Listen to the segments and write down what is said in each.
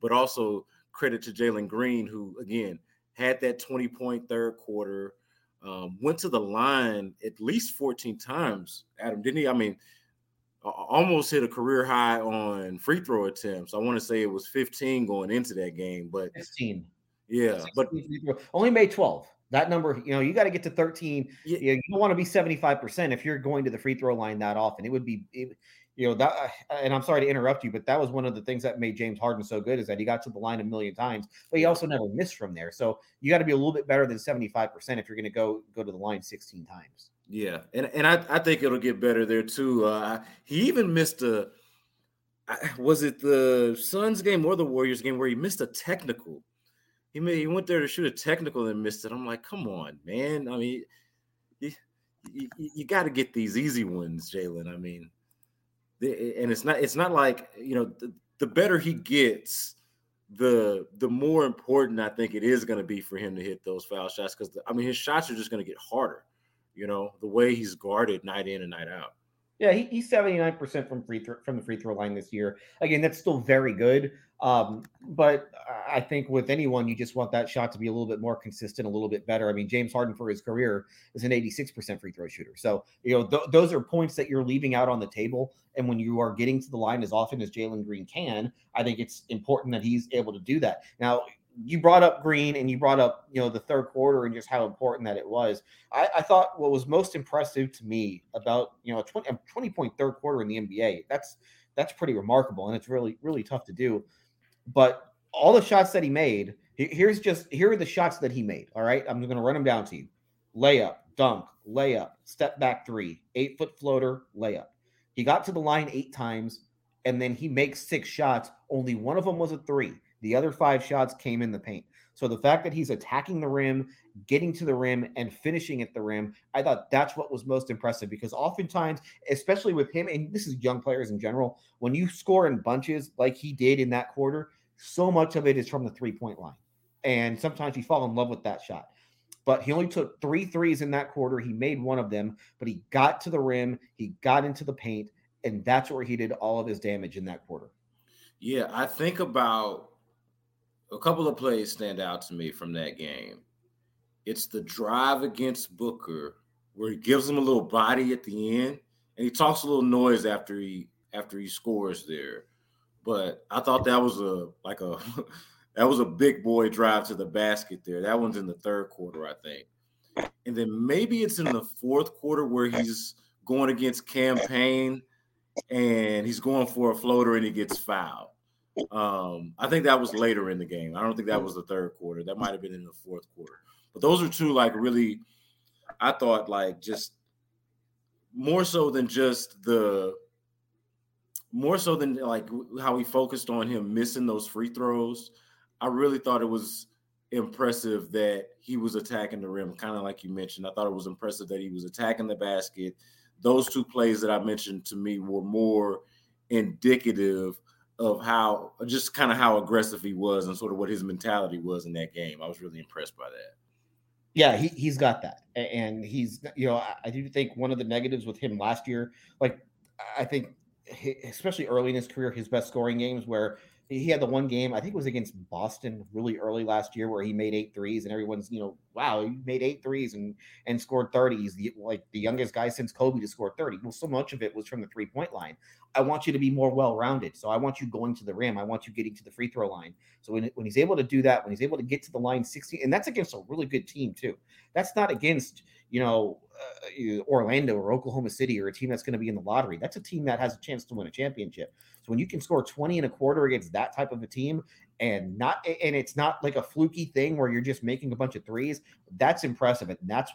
But also credit to Jalen Green, who, again, had that 20-point third quarter, went to the line at least 14 times, Adam, didn't he? I mean, almost hit a career high on free throw attempts. I want to say it was 15 going into that game. But 15. Yeah. But only made 12. That number, you know, you got to get to 13. Yeah. You don't want to be 75% if you're going to the free throw line that often. It would be and I'm sorry to interrupt you, but that was one of the things that made James Harden so good is that he got to the line a million times, but he also never missed from there. So you got to be a little bit better than 75% if you're going to go to the line 16 times. Yeah, and I think it'll get better there too. He even missed was it the Suns game or the Warriors game where he missed a technical? He went there to shoot a technical and missed it. I'm like, come on, man. I mean, you got to get these easy ones, Jalen. I mean. And it's not like, you know, the better he gets, the more important I think it is going to be for him to hit those foul shots, because, I mean, his shots are just going to get harder, you know, the way he's guarded night in and night out. Yeah, he's 79% from the free throw line this year. Again, that's still very good. But I think with anyone, you just want that shot to be a little bit more consistent, a little bit better. I mean, James Harden for his career is an 86% free throw shooter. So, you know, those are points that you're leaving out on the table. And when you are getting to the line as often as Jalen Green can, I think it's important that he's able to do that. Now, you brought up Green and you brought up, you know, the third quarter and just how important that it was. I thought what was most impressive to me about, you know, a 20-point third quarter in the NBA, that's pretty remarkable. And it's really, really tough to do. But all the shots that he made, here are the shots that he made. All right. I'm going to run them down to you. Layup, dunk, layup, step back three, 8-foot floater, layup. He got to the line 8 times and then he makes 6 shots. Only one of them was a 3. The other 5 shots came in the paint. So the fact that he's attacking the rim, getting to the rim, and finishing at the rim, I thought that's what was most impressive, because oftentimes, especially with him, and this is young players in general, when you score in bunches like he did in that quarter, so much of it is from the three-point line. And sometimes you fall in love with that shot. But he only took 3 threes in that quarter. He made one of them, but he got to the rim. He got into the paint, and that's where he did all of his damage in that quarter. Yeah, I think about a couple of plays stand out to me from that game. It's the drive against Booker where he gives him a little body at the end, and he talks a little noise after he scores there. But I thought that was a big boy drive to the basket there. That one's in the third quarter, I think. And then maybe it's in the fourth quarter where he's going against Campaign and he's going for a floater and he gets fouled. I think that was later in the game. I don't think that was the third quarter. That might have been in the fourth quarter. But those are two, like, really, I thought, like, just more so than like how he focused on him missing those free throws. I really thought it was impressive that he was attacking the rim, kind of like you mentioned. I thought it was impressive that he was attacking the basket. Those two plays that I mentioned to me were more indicative of how, just kind of how aggressive he was and sort of what his mentality was in that game. I was really impressed by that. Yeah, he's got that. And he's, you know, I do think one of the negatives with him last year, like, I think especially early in his career, his best scoring games, where he had the one game, I think it was against Boston really early last year, where he made 8 threes and everyone's, you know, wow, he made 8 threes and scored 30. He's the youngest guy since Kobe to score 30. Well, so much of it was from the three-point line. I want you to be more well-rounded. So I want you going to the rim. I want you getting to the free throw line. So when he's able to do that, when he's able to get to the line 60, and that's against a really good team too. That's not against, you know, Orlando or Oklahoma City or a team that's going to be in the lottery. That's a team that has a chance to win a championship. So when you can score 20 and a quarter against that type of a team and it's not like a fluky thing where you're just making a bunch of threes, that's impressive. And that's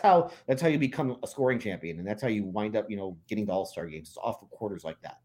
how you become a scoring champion. And that's how you wind up, you know, getting to all-star games. It's off of quarters like that.